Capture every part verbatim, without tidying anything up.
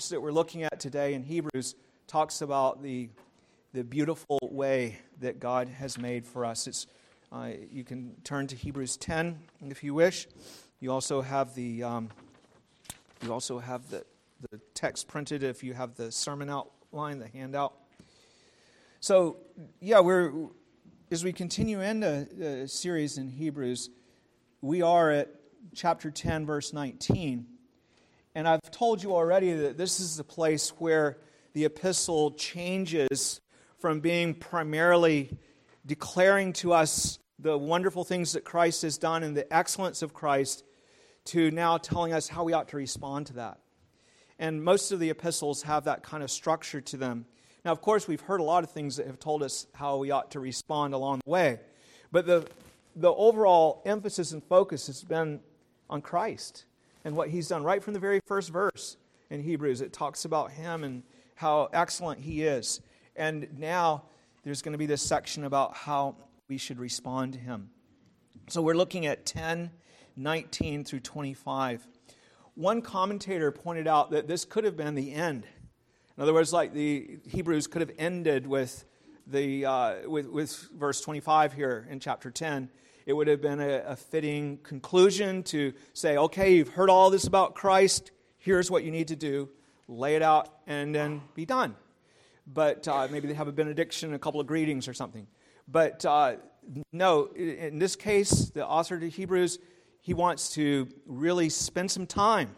passage that we're looking at today in Hebrews talks about the the beautiful way that God has made for us. It's uh, you can turn to Hebrews ten if you wish. You also have the um, you also have the the text printed if you have the sermon outline, the handout. So yeah, we're as we continue in the series in Hebrews, we are at chapter ten, verse nineteen. And I've told you already that this is the place where the epistle changes from being primarily declaring to us the wonderful things that Christ has done and the excellence of Christ to now telling us how we ought to respond to that. And most of the epistles have that kind of structure to them. Now, of course, we've heard a lot of things that have told us how we ought to respond along the way. But the, the overall emphasis and focus has been on Christ and what He's done. Right from the very first verse in Hebrews, it talks about Him and how excellent He is. And now there's going to be this section about how we should respond to Him. So we're looking at ten, nineteen through twenty-five. One commentator pointed out that this could have been the end. In other words, like the Hebrews could have ended with the uh, with, with verse twenty-five here in chapter ten. It would have been a, a fitting conclusion to say, okay, you've heard all this about Christ. Here's what you need to do. Lay it out and then be done. But uh, maybe they have a benediction, a couple of greetings or something. But uh, no, in this case, the author of Hebrews, he wants to really spend some time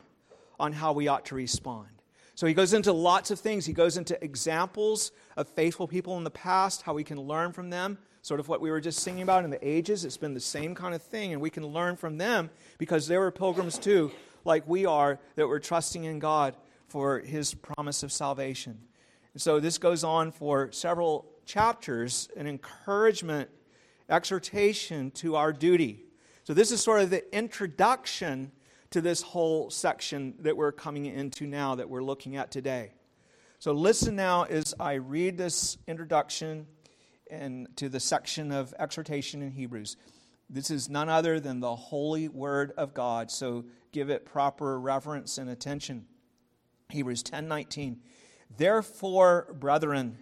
on how we ought to respond. So he goes into lots of things. He goes into examples of faithful people in the past, how we can learn from them, sort of what we were just singing about in the ages. It's been the same kind of thing, and we can learn from them because they were pilgrims too, like we are, that we're trusting in God for His promise of salvation. And so this goes on for several chapters, an encouragement, exhortation to our duty. So this is sort of the introduction to this whole section that we're coming into now, that we're looking at today. So listen now as I read this introduction and to the section of exhortation in Hebrews. This is none other than the holy word of God, so give it proper reverence and attention. Hebrews ten nineteen. Therefore, brethren,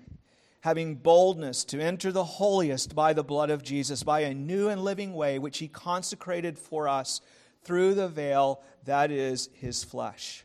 having boldness to enter the holiest by the blood of Jesus, by a new and living way which He consecrated for us, through the veil, that is, His flesh.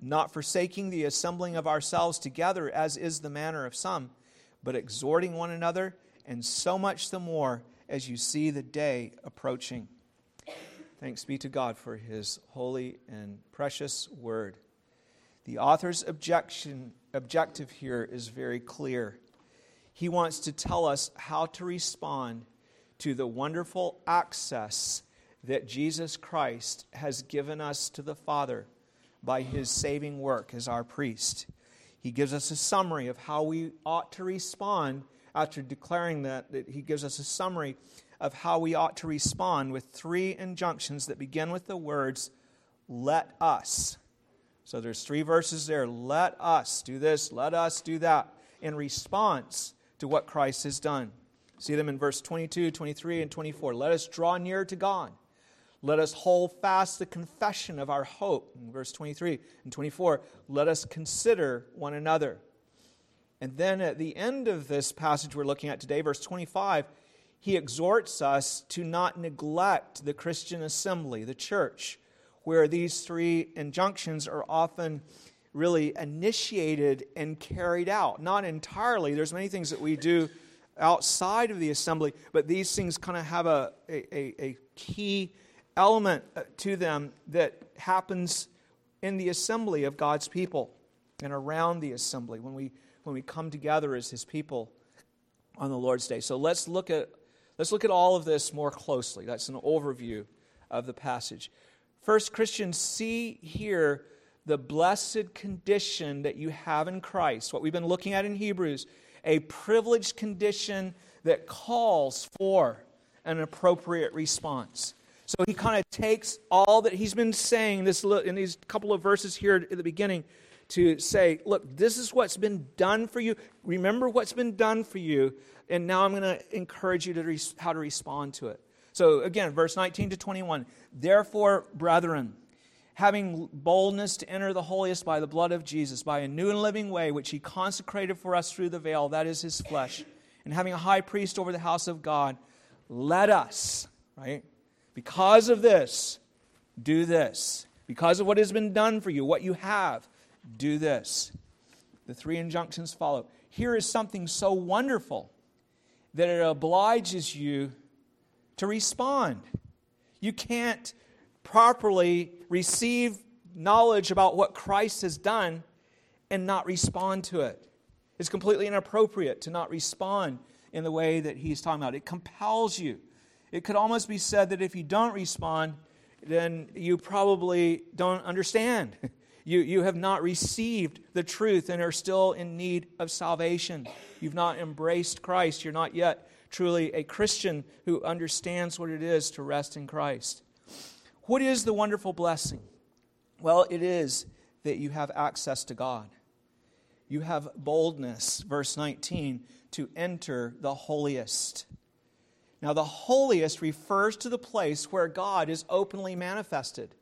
not forsaking the assembling of ourselves together, as is the manner of some, but exhorting one another, and so much the more as you see the day approaching. Thanks be to God for His holy and precious word. The author's objection, objective here is very clear. He wants to tell us how to respond to the wonderful access that Jesus Christ has given us to the Father by His saving work as our priest. He gives us a summary of how we ought to respond after declaring that, that he gives us a summary of how we ought to respond with three injunctions that begin with the words, let us. So there's three verses there. Let us do this, let us do that, in response to what Christ has done. See them in verse twenty-two, twenty-three, and twenty-four. Let us draw near to God. Let us hold fast the confession of our hope, in verse twenty-three and twenty-four. Let us consider one another. And then at the end of this passage we're looking at today, verse twenty-five, he exhorts us to not neglect the Christian assembly, the church, where these three injunctions are often really initiated and carried out. Not entirely. There's many things that we do outside of the assembly, but these things kind of have a, a, a key element to them that happens in the assembly of God's people and around the assembly when we when we come together as His people on the Lord's Day. So let's look at let's look at all of this more closely. That's an overview of the passage. First, Christians, see here the blessed condition that you have in Christ, what we've been looking at in Hebrews, a privileged condition that calls for an appropriate response. So he kind of takes all that he's been saying this in these couple of verses here at the beginning to say, look, this is what's been done for you. Remember what's been done for you, and now I'm going to encourage you to re- how to respond to it. So again, verse nineteen to twenty-one, therefore, brethren, having boldness to enter the holiest by the blood of Jesus, by a new and living way which he consecrated for us through the veil, that is his flesh, and having a high priest over the house of God, let us, right, because of this, do this. Because of what has been done for you, what you have, do this. The three injunctions follow. Here is something so wonderful that it obliges you to respond. You can't properly receive knowledge about what Christ has done and not respond to it. It's completely inappropriate to not respond in the way that he's talking about. It compels you. It could almost be said that if you don't respond, then you probably don't understand. You, you have not received the truth and are still in need of salvation. You've not embraced Christ. You're not yet truly a Christian who understands what it is to rest in Christ. What is the wonderful blessing? Well, it is that you have access to God. You have boldness, verse nineteen, to enter the holiest. Now, the holiest refers to the place where God is openly manifested.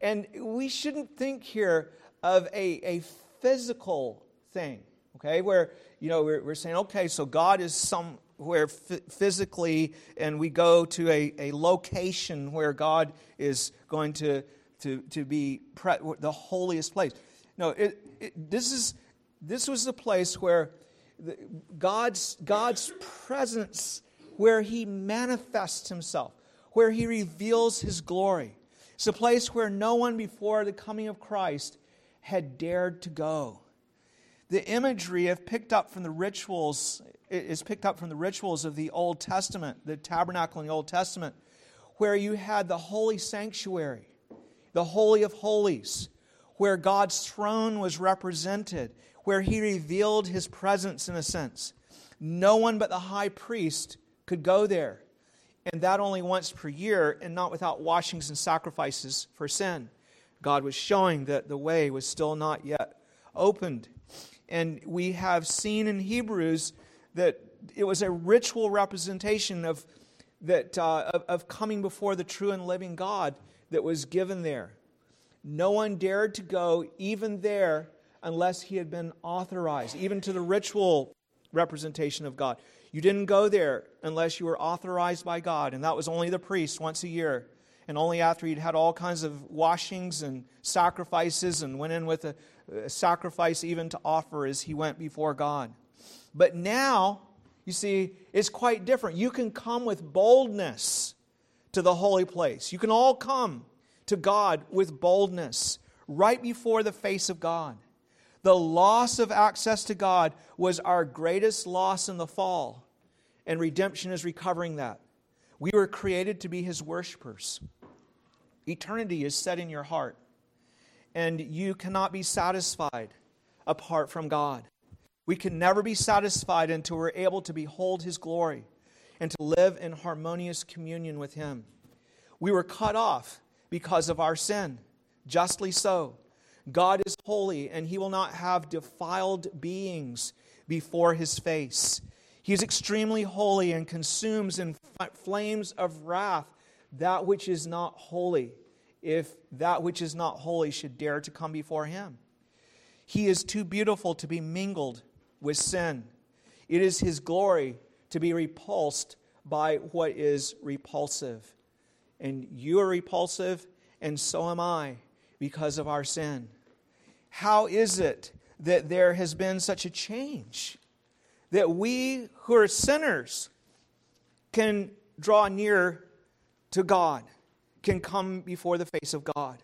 And we shouldn't think here of a, a physical thing, okay, where, you know, we're, we're saying, okay, so God is somewhere f- physically, and we go to a, a location where God is going to, to, to be pre- the holiest place. No, it, it, this is this was the place where the, God's God's presence, where he manifests himself, where he reveals his glory. It's a place where no one before the coming of Christ had dared to go. The imagery is picked up from the rituals is picked up from the rituals of the Old Testament, the tabernacle in the Old Testament, where you had the holy sanctuary, the Holy of Holies, where God's throne was represented, where he revealed his presence in a sense. No one but the high priest could go there, and that only once per year, and not without washings and sacrifices for sin. God was showing that the way was still not yet opened. And we have seen in Hebrews that it was a ritual representation of that uh, of, of coming before the true and living God that was given there. No one dared to go even there unless he had been authorized, even to the ritual representation of God. You didn't go there unless you were authorized by God, and that was only the priest once a year, and only after he'd had all kinds of washings and sacrifices and went in with a, a sacrifice even to offer as he went before God. But now, you see, it's quite different. You can come with boldness to the holy place. You can all come to God with boldness right before the face of God. The loss of access to God was our greatest loss in the fall, and redemption is recovering that. We were created to be his worshipers. Eternity is set in your heart, and you cannot be satisfied apart from God. We can never be satisfied until we're able to behold his glory and to live in harmonious communion with him. We were cut off because of our sin, justly so. God is holy, and he will not have defiled beings before his face. He is extremely holy and consumes in flames of wrath that which is not holy, if that which is not holy should dare to come before him. He is too beautiful to be mingled with sin. It is his glory to be repulsed by what is repulsive. And you are repulsive, and so am I, because of our sin. How is it that there has been such a change that we who are sinners can draw near to God, can come before the face of God?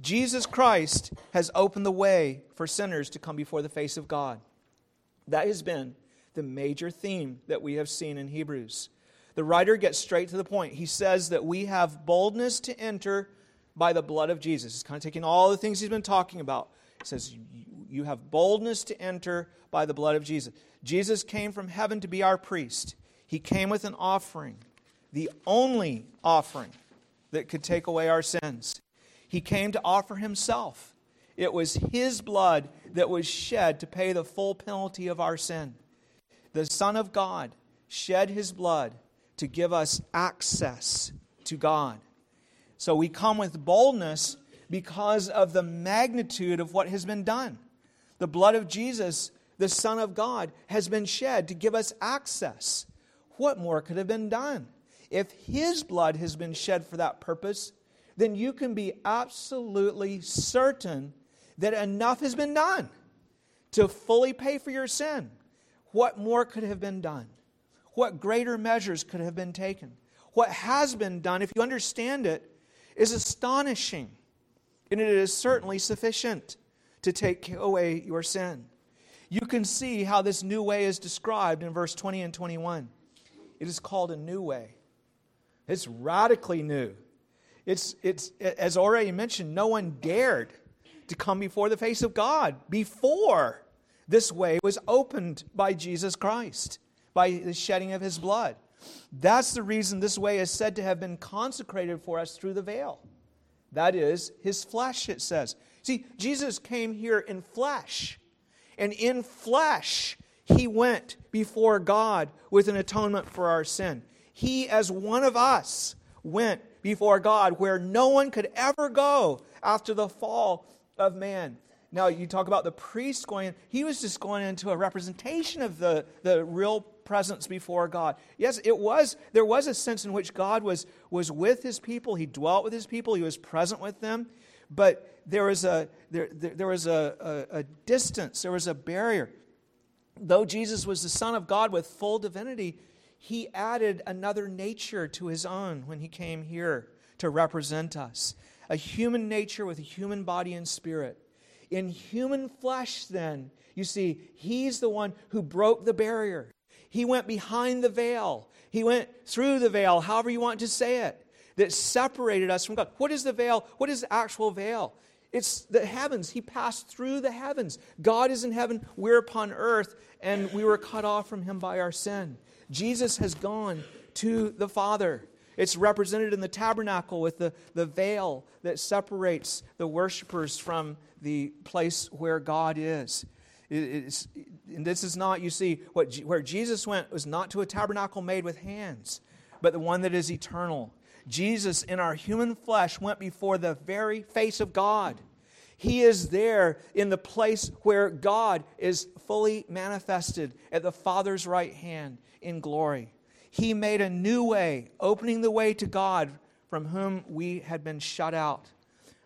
Jesus Christ has opened the way for sinners to come before the face of God. That has been the major theme that we have seen in Hebrews. The writer gets straight to the point. He says that we have boldness to enter by the blood of Jesus. He's kind of taking all the things he's been talking about. He says, you have boldness to enter by the blood of Jesus. Jesus came from heaven to be our priest. He came with an offering, the only offering that could take away our sins. He came to offer Himself. It was His blood that was shed to pay the full penalty of our sin. The Son of God shed His blood to give us access to God. So we come with boldness because of the magnitude of what has been done. The blood of Jesus, the Son of God, has been shed to give us access. What more could have been done? If His blood has been shed for that purpose, then you can be absolutely certain that enough has been done to fully pay for your sin. What more could have been done? What greater measures could have been taken? What has been done, if you understand it, is astonishing. And it is certainly sufficient to take away your sin. You can see how this new way is described in verse twenty and twenty-one. It is called a new way. It's radically new. It's, it's as already mentioned, no one dared to come before the face of God before this way was opened by Jesus Christ, by the shedding of His blood. That's the reason this way is said to have been consecrated for us through the veil. That is, His flesh, it says. See, Jesus came here in flesh. And in flesh, He went before God with an atonement for our sin. He, as one of us, went before God where no one could ever go after the fall of man. Now, you talk about the priest going, he was just going into a representation of the, the real presence before God. Yes, it was, there was a sense in which God was, was with His people. He dwelt with His people. He was present with them. But there was a, there, there was a, a, a distance. There was a barrier. Though Jesus was the Son of God with full divinity, He added another nature to His own when He came here to represent us. A human nature with a human body and spirit. In human flesh, then, you see, He's the one who broke the barrier. He went behind the veil. He went through the veil, however you want to say it, that separated us from God. What is the veil? What is the actual veil? It's the heavens. He passed through the heavens. God is in heaven. We're upon earth, and we were cut off from Him by our sin. Jesus has gone to the Father. It's represented in the tabernacle with the, the veil that separates the worshipers from the place where God is. It's, and this is not, you see, what where Jesus went was not to a tabernacle made with hands, but the one that is eternal. Jesus, in our human flesh, went before the very face of God. He is there in the place where God is fully manifested at the Father's right hand in glory. He made a new way, opening the way to God from whom we had been shut out.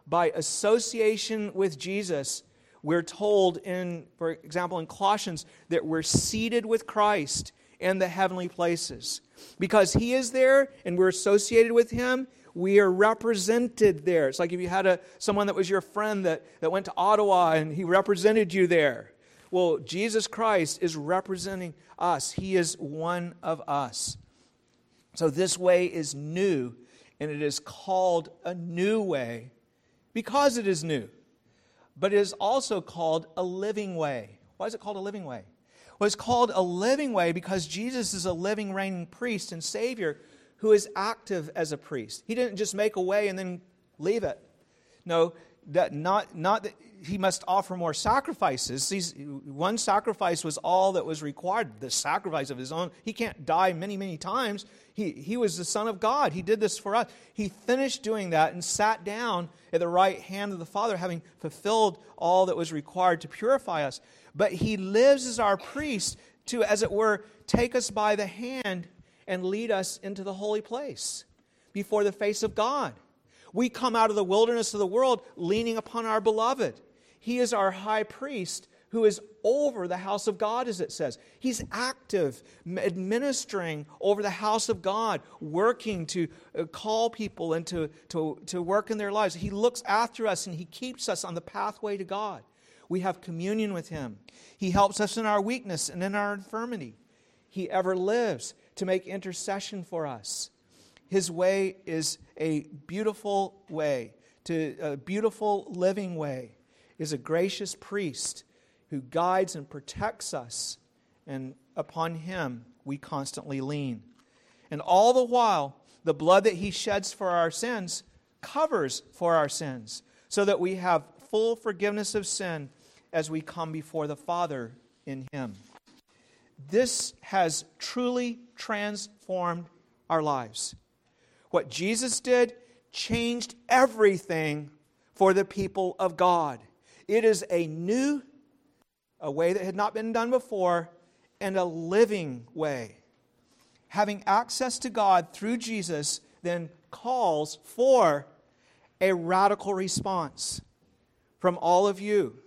By association with Jesus, we're told in, for example, in Colossians, that we're seated with Christ in the heavenly places. Because He is there and we're associated with Him, we are represented there. It's like if you had a someone that was your friend that, that went to Ottawa and he represented you there. Well, Jesus Christ is representing us. He is one of us. So this way is new, and it is called a new way because it is new. But it is also called a living way. Why is it called a living way? Well, it's called a living way because Jesus is a living, reigning priest and Savior who is active as a priest. He didn't just make a way and then leave it. No, that not not that He must offer more sacrifices. He's, one sacrifice was all that was required, the sacrifice of His own. He can't die many, many times. He, he was the Son of God. He did this for us. He finished doing that and sat down at the right hand of the Father, having fulfilled all that was required to purify us. But He lives as our priest to, as it were, take us by the hand and lead us into the holy place before the face of God. We come out of the wilderness of the world leaning upon our beloved. He is our high priest who is over the house of God, as it says. He's active, administering over the house of God, working to call people and to, to, to work in their lives. He looks after us and He keeps us on the pathway to God. We have communion with Him. He helps us in our weakness and in our infirmity. He ever lives to make intercession for us. His way is a beautiful way, to a beautiful living way, is a gracious priest who guides and protects us, and upon him we constantly lean. And all the while, the blood that he sheds for our sins covers for our sins, so that we have full forgiveness of sin as we come before the Father in him. This has truly transformed our lives. What Jesus did changed everything for the people of God. It is a new, a way that had not been done before, and a living way. Having access to God through Jesus then calls for a radical response from all of you.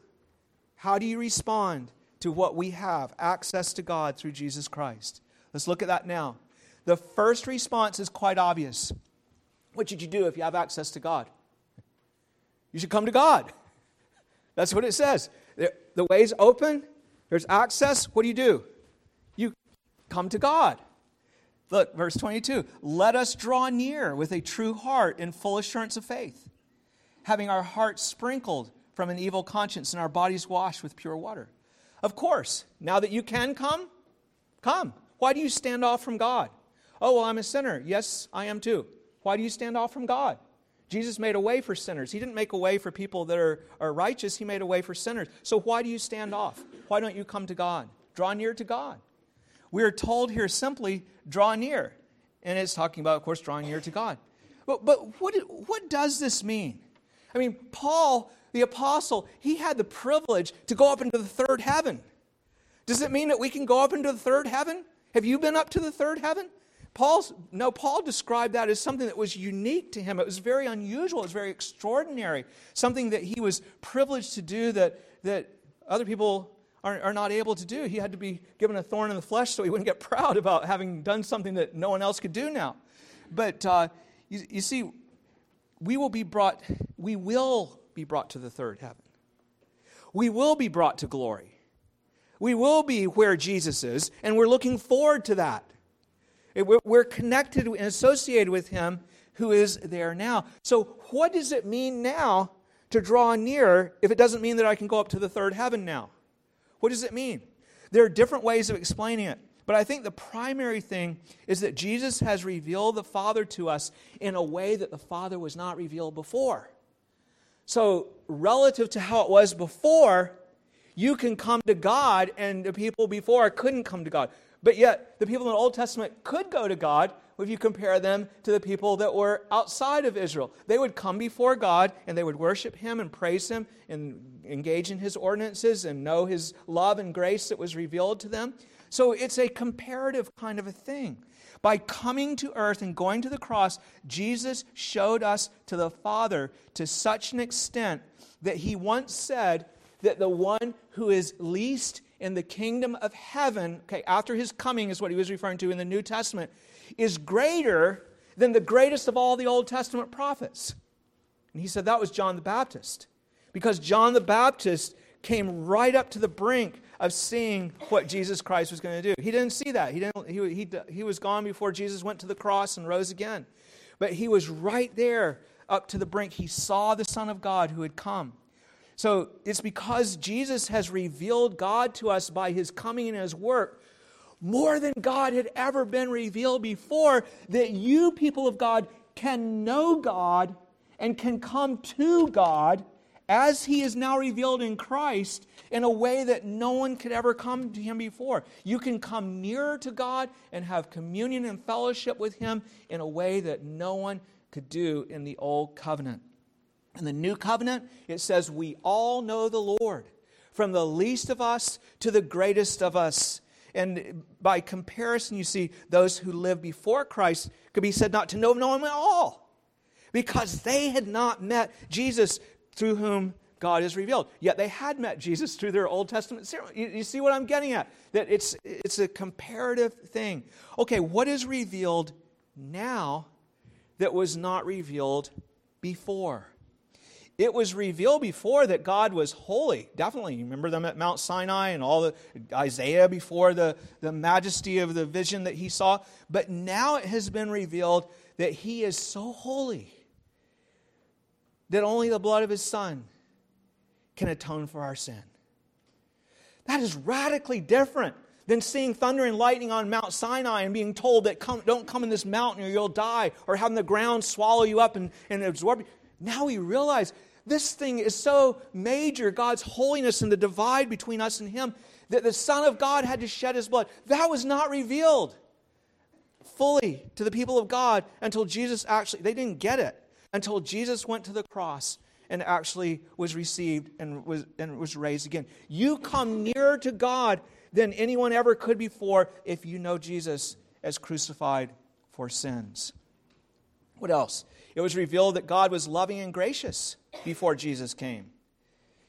How do you respond to what we have, access to God through Jesus Christ? Let's look at that now. The first response is quite obvious. What should you do if you have access to God? You should come to God. That's what it says. The way's open. There's access. What do you do? You come to God. Look, verse twenty-two. Let us draw near with a true heart in full assurance of faith, having our hearts sprinkled from an evil conscience and our bodies washed with pure water. Of course, now that you can come, come. Why do you stand off from God? Oh, well, I'm a sinner. Yes, I am too. Why do you stand off from God? Jesus made a way for sinners. He didn't make a way for people that are, are righteous. He made a way for sinners. So why do you stand off? Why don't you come to God? Draw near to God. We are told here simply, draw near. And it's talking about, of course, drawing near to God. But, but what, what does this mean? I mean, Paul, the apostle, he had the privilege to go up into the third heaven. Does it mean that we can go up into the third heaven? Have you been up to the third heaven? Paul's, no, Paul described that as something that was unique to him. It was very unusual. It was very extraordinary. Something that he was privileged to do that, that other people are, are not able to do. He had to be given a thorn in the flesh so he wouldn't get proud about having done something that no one else could do now. But uh, you, you see, we will be brought, we will be brought to the third heaven. We will be brought to glory. We will be where Jesus is, and we're looking forward to that. We're connected and associated with him who is there now. So what does it mean now to draw near if it doesn't mean that I can go up to the third heaven now? What does it mean? There are different ways of explaining it, but I think the primary thing is that Jesus has revealed the Father to us in a way that the Father was not revealed before. So relative to how it was before, you can come to God, and the people before couldn't come to God. But yet, the people in the Old Testament could go to God if you compare them to the people that were outside of Israel. They would come before God, and they would worship him and praise him and engage in his ordinances and know his love and grace that was revealed to them. So it's a comparative kind of a thing. By coming to earth and going to the cross, Jesus showed us to the Father to such an extent that he once said that the one who is least in the kingdom of heaven, okay, after his coming is what he was referring to in the New Testament, is greater than the greatest of all the Old Testament prophets. And he said that was John the Baptist, because John the Baptist came right up to the brink of seeing what Jesus Christ was going to do. He didn't see that. He didn't. He, he, he was gone before Jesus went to the cross and rose again. But he was right there up to the brink. He saw the Son of God who had come. So it's because Jesus has revealed God to us by his coming and his work more than God had ever been revealed before that you, people of God, can know God and can come to God as he is now revealed in Christ in a way that no one could ever come to him before. You can come nearer to God and have communion and fellowship with him in a way that no one could do in the Old Covenant. In the New Covenant, it says, we all know the Lord, from the least of us to the greatest of us. And by comparison, you see, those who lived before Christ could be said not to know, know him at all, because they had not met Jesus through whom God is revealed. Yet they had met Jesus through their Old Testament ceremony. You, you see what I'm getting at? That it's, it's a comparative thing. Okay, what is revealed now that was not revealed before? It was revealed before that God was holy. Definitely, you remember them at Mount Sinai and all the Isaiah before the, the majesty of the vision that he saw. But now it has been revealed that he is so holy that only the blood of his Son can atone for our sin. That is radically different than seeing thunder and lightning on Mount Sinai and being told that come, don't come in this mountain or you'll die, or having the ground swallow you up and, and absorb you. Now we realize this thing is so major, God's holiness and the divide between us and Him, that the Son of God had to shed His blood. That was not revealed fully to the people of God until Jesus actually, they didn't get it, until Jesus went to the cross and actually was received and was and was raised again. You come nearer to God than anyone ever could before if you know Jesus as crucified for sins. What else? It was revealed that God was loving and gracious before Jesus came.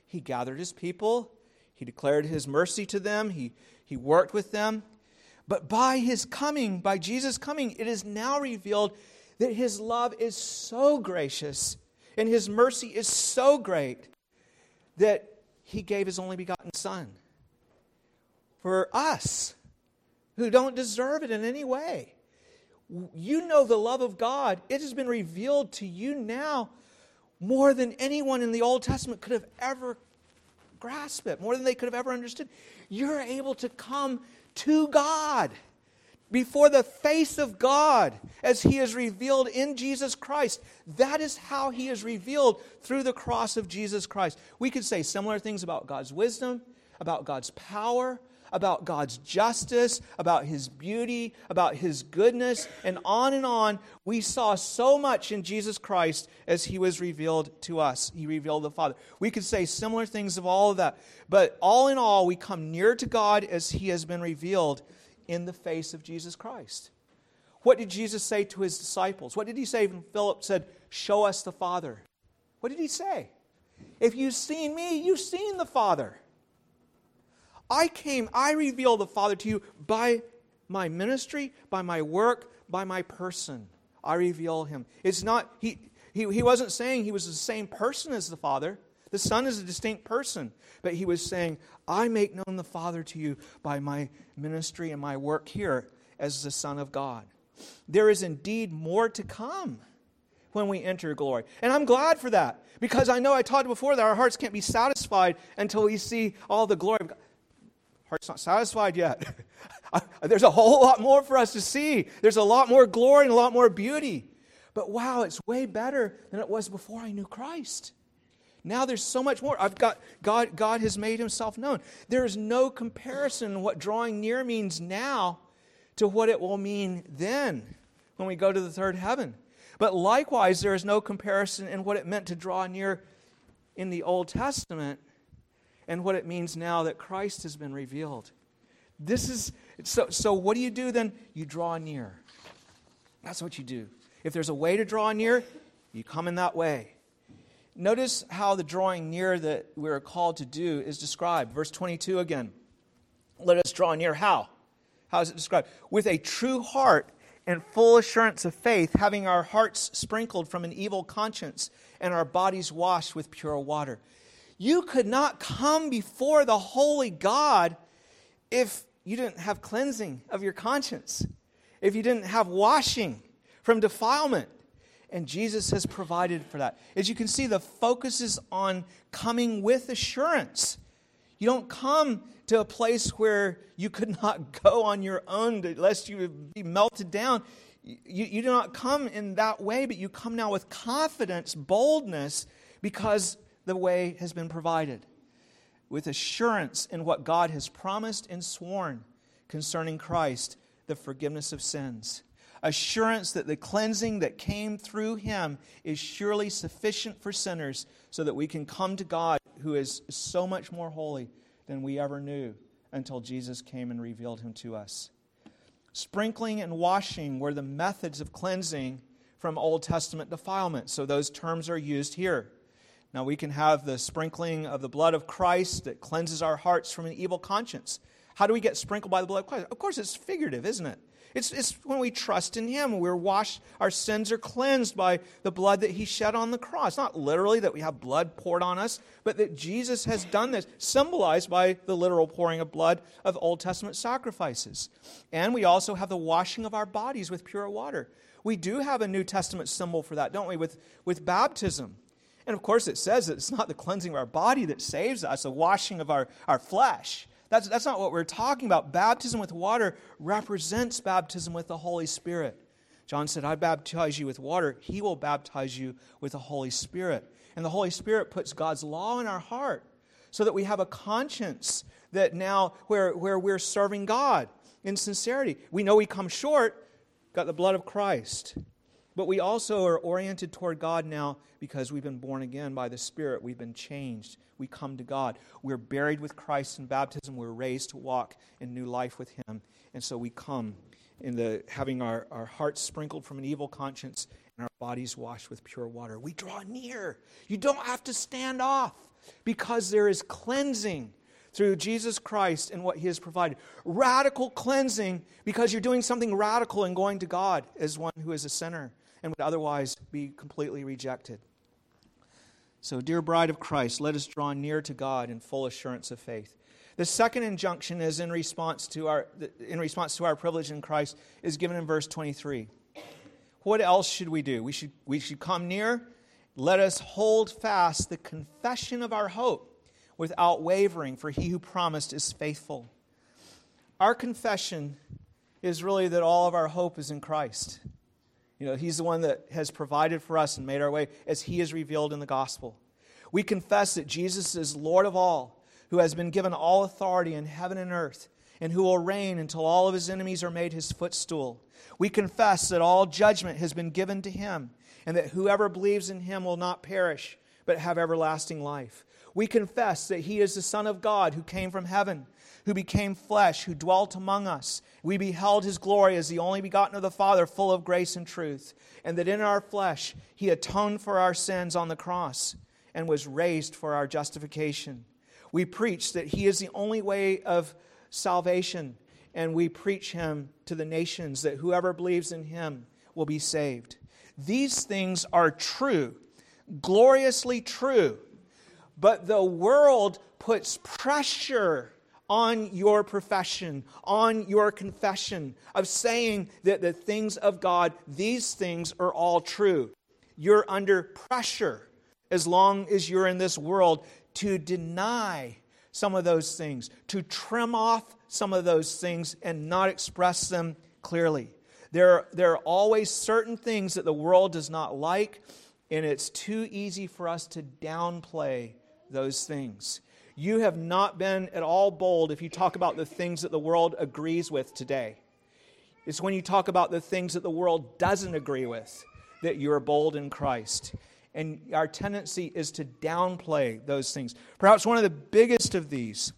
He gathered His people. He declared His mercy to them. He, he worked with them. But by His coming, by Jesus' coming, it is now revealed that His love is so gracious and His mercy is so great that He gave His only begotten Son for us who don't deserve it in any way. You know the love of God. It has been revealed to you now more than anyone in the Old Testament could have ever grasped it, more than they could have ever understood. You're able to come to God, before the face of God, as He is revealed in Jesus Christ. That is how He is revealed, through the cross of Jesus Christ. We could say similar things about God's wisdom, about God's power, about God's justice, about His beauty, about His goodness, and on and on. We saw so much in Jesus Christ as He was revealed to us. He revealed the Father. We could say similar things of all of that, but all in all, we come near to God as He has been revealed in the face of Jesus Christ. What did Jesus say to His disciples? What did He say when Philip said, "Show us the Father"? What did He say? "If you've seen me, you've seen the Father. I came, I revealed the Father to you by my ministry, by my work, by my person. I reveal Him." It's not, he, he, he wasn't saying He was the same person as the Father. The Son is a distinct person, but He was saying, "I make known the Father to you by my ministry and my work here as the Son of God." There is indeed more to come when we enter glory. And I'm glad for that, because I know I taught before that our hearts can't be satisfied until we see all the glory of God. Heart's not satisfied yet. There's a whole lot more for us to see. There's a lot more glory and a lot more beauty. But wow, it's way better than it was before I knew Christ. Now there's so much more. I've got God, God has made Himself known. There is no comparison in what drawing near means now to what it will mean then when we go to the third heaven. But likewise, there is no comparison in what it meant to draw near in the Old Testament and what it means now that Christ has been revealed. This is so so what do you do then? You draw near. That's what you do. If there's a way to draw near, you come in that way. Notice how the drawing near that we're called to do is described. Verse twenty-two again. Let us draw near. How? How is it described? With a true heart and full assurance of faith, having our hearts sprinkled from an evil conscience and our bodies washed with pure water. You could not come before the holy God if you didn't have cleansing of your conscience, if you didn't have washing from defilement. And Jesus has provided for that. As you can see, the focus is on coming with assurance. You don't come to a place where you could not go on your own lest you would be melted down. You, you do not come in that way, but you come now with confidence, boldness, because the way has been provided. With assurance in what God has promised and sworn concerning Christ, the forgiveness of sins. Assurance that the cleansing that came through Him is surely sufficient for sinners so that we can come to God who is so much more holy than we ever knew until Jesus came and revealed Him to us. Sprinkling and washing were the methods of cleansing from Old Testament defilement, so those terms are used here. Now we can have the sprinkling of the blood of Christ that cleanses our hearts from an evil conscience. How do we get sprinkled by the blood of Christ? Of course, it's figurative, isn't it? It's, it's when we trust in Him, we're washed, our sins are cleansed by the blood that He shed on the cross. Not literally that we have blood poured on us, but that Jesus has done this, symbolized by the literal pouring of blood of Old Testament sacrifices. And we also have the washing of our bodies with pure water. We do have a New Testament symbol for that, don't we, with, with baptism. And of course it says that it's not the cleansing of our body that saves us, the washing of our, our flesh. That's, that's not what we're talking about. Baptism with water represents baptism with the Holy Spirit. John said, I baptize you with water. He will baptize you with the Holy Spirit. And the Holy Spirit puts God's law in our heart so that we have a conscience that now where, where we're serving God in sincerity. We know we come short, got the blood of Christ. But we also are oriented toward God now because we've been born again by the Spirit. We've been changed. We come to God. We're buried with Christ in baptism. We're raised to walk in new life with Him. And so we come in the having our, our hearts sprinkled from an evil conscience and our bodies washed with pure water. We draw near. You don't have to stand off because there is cleansing through Jesus Christ and what He has provided. Radical cleansing because you're doing something radical and going to God as one who is a sinner and would otherwise be completely rejected. So, dear bride of Christ, let us draw near to God in full assurance of faith. The second injunction is in response to our in response to our privilege in Christ is given in verse twenty-three. What else should we do? We should we should come near. Let us hold fast the confession of our hope without wavering, for He who promised is faithful. Our confession is really that all of our hope is in Christ. You know, He's the one that has provided for us and made our way as He is revealed in the gospel. We confess that Jesus is Lord of all, who has been given all authority in heaven and earth, and who will reign until all of His enemies are made His footstool. We confess that all judgment has been given to Him, and that whoever believes in Him will not perish, but have everlasting life. We confess that He is the Son of God who came from heaven, who became flesh, who dwelt among us. We beheld His glory as the only begotten of the Father, full of grace and truth, and that in our flesh He atoned for our sins on the cross and was raised for our justification. We preach that He is the only way of salvation, and we preach Him to the nations, that whoever believes in Him will be saved. These things are true, gloriously true. But the world puts pressure on your profession, on your confession of saying that the things of God, these things are all true. You're under pressure as long as you're in this world to deny some of those things, to trim off some of those things and not express them clearly. There, there are always certain things that the world does not like, and it's too easy for us to downplay those things. You have not been at all bold if you talk about the things that the world agrees with today. It's when you talk about the things that the world doesn't agree with that you're bold in Christ. And our tendency is to downplay those things. Perhaps one of the biggest of these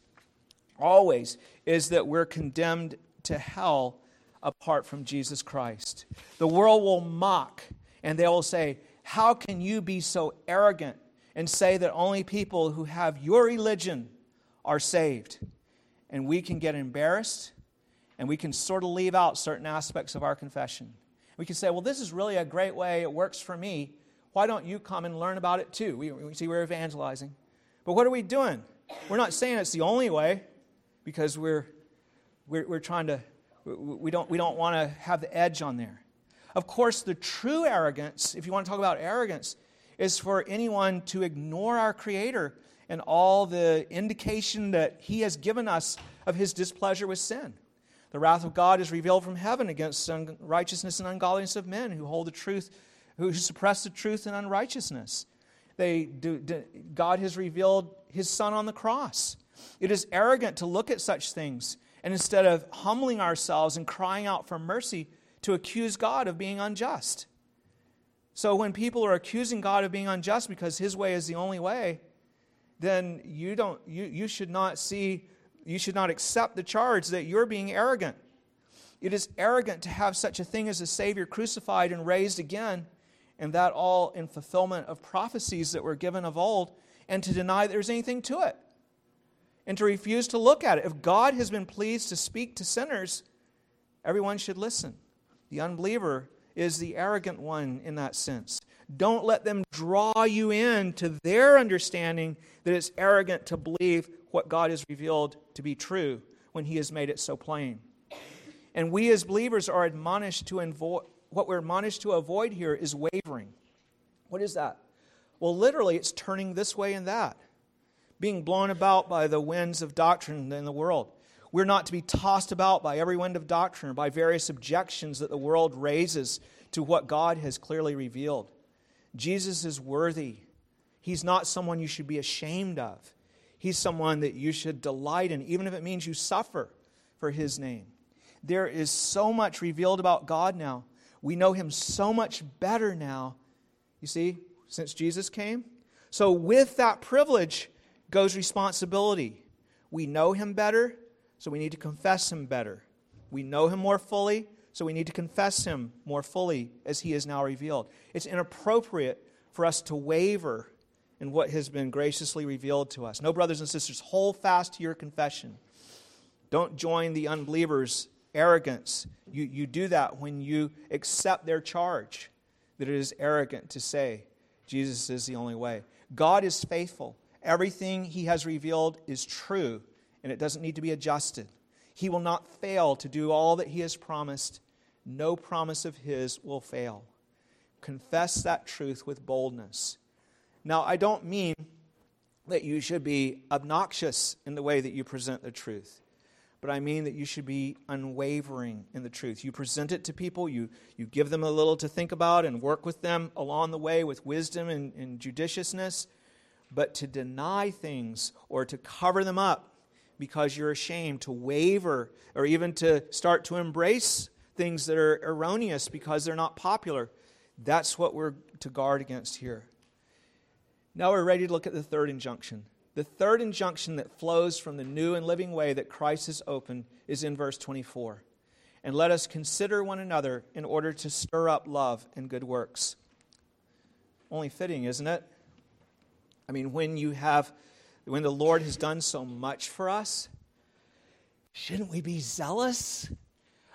always is that we're condemned to hell apart from Jesus Christ. The world will mock and they will say, "How can you be so arrogant and say that only people who have your religion are saved?" And we can get embarrassed, and we can sort of leave out certain aspects of our confession. We can say, well, this is really a great way. It works for me. Why don't you come and learn about it too? We, we see we're evangelizing. But what are we doing? We're not saying it's the only way because we're we're, we're trying to, we don't, we don't want to have the edge on there. Of course, the true arrogance, if you want to talk about arrogance, is for anyone to ignore our Creator and all the indication that He has given us of His displeasure with sin. The wrath of God is revealed from heaven against unrighteousness and ungodliness of men who hold the truth, who suppress the truth in unrighteousness. They do, do, God has revealed His Son on the cross. It is arrogant to look at such things and instead of humbling ourselves and crying out for mercy, to accuse God of being unjust. So when people are accusing God of being unjust because His way is the only way, then you don't you you should not see you should not accept the charge that you're being arrogant. It is arrogant to have such a thing as a Savior crucified and raised again, and that all in fulfillment of prophecies that were given of old, and to deny there's anything to it, and to refuse to look at it. If God has been pleased to speak to sinners, everyone should listen. The unbeliever is the arrogant one in that sense. Don't let them draw you in to their understanding that it's arrogant to believe what God has revealed to be true when He has made it so plain. And we as believers are admonished to avoid, what we're admonished to avoid here is wavering. What is that? Well, literally, it's turning this way and that. being blown about by the winds of doctrine in the world. We're not to be tossed about by every wind of doctrine or by various objections that the world raises to what God has clearly revealed. Jesus is worthy. He's not someone you should be ashamed of. He's someone that you should delight in, even if it means you suffer for His name. There is so much revealed about God now. We know Him so much better now, you see, since Jesus came. So with that privilege goes responsibility. We know Him better, so we need to confess Him better. We know Him more fully, so we need to confess Him more fully as He is now revealed. It's inappropriate for us to waver in what has been graciously revealed to us. No, brothers and sisters, hold fast to your confession. Don't join the unbelievers' arrogance. You, you do that when you accept their charge that it is arrogant to say Jesus is the only way. God is faithful. Everything He has revealed is true, and it doesn't need to be adjusted. He will not fail to do all that He has promised. No promise of His will fail. Confess that truth with boldness. Now, I don't mean that you should be obnoxious in the way that you present the truth, but I mean that you should be unwavering in the truth. You present it to people, you, you give them a little to think about and work with them along the way with wisdom and, and judiciousness, but to deny things or to cover them up because you're ashamed, to waver, or even to start to embrace things that are erroneous because they're not popular, that's what we're to guard against here. Now we're ready to look at the third injunction. The third injunction that flows from the new and living way that Christ has opened is in verse twenty-four. And let us consider one another in order to stir up love and good works. Only fitting, isn't it? I mean, when you have, when the Lord has done so much for us, shouldn't we be zealous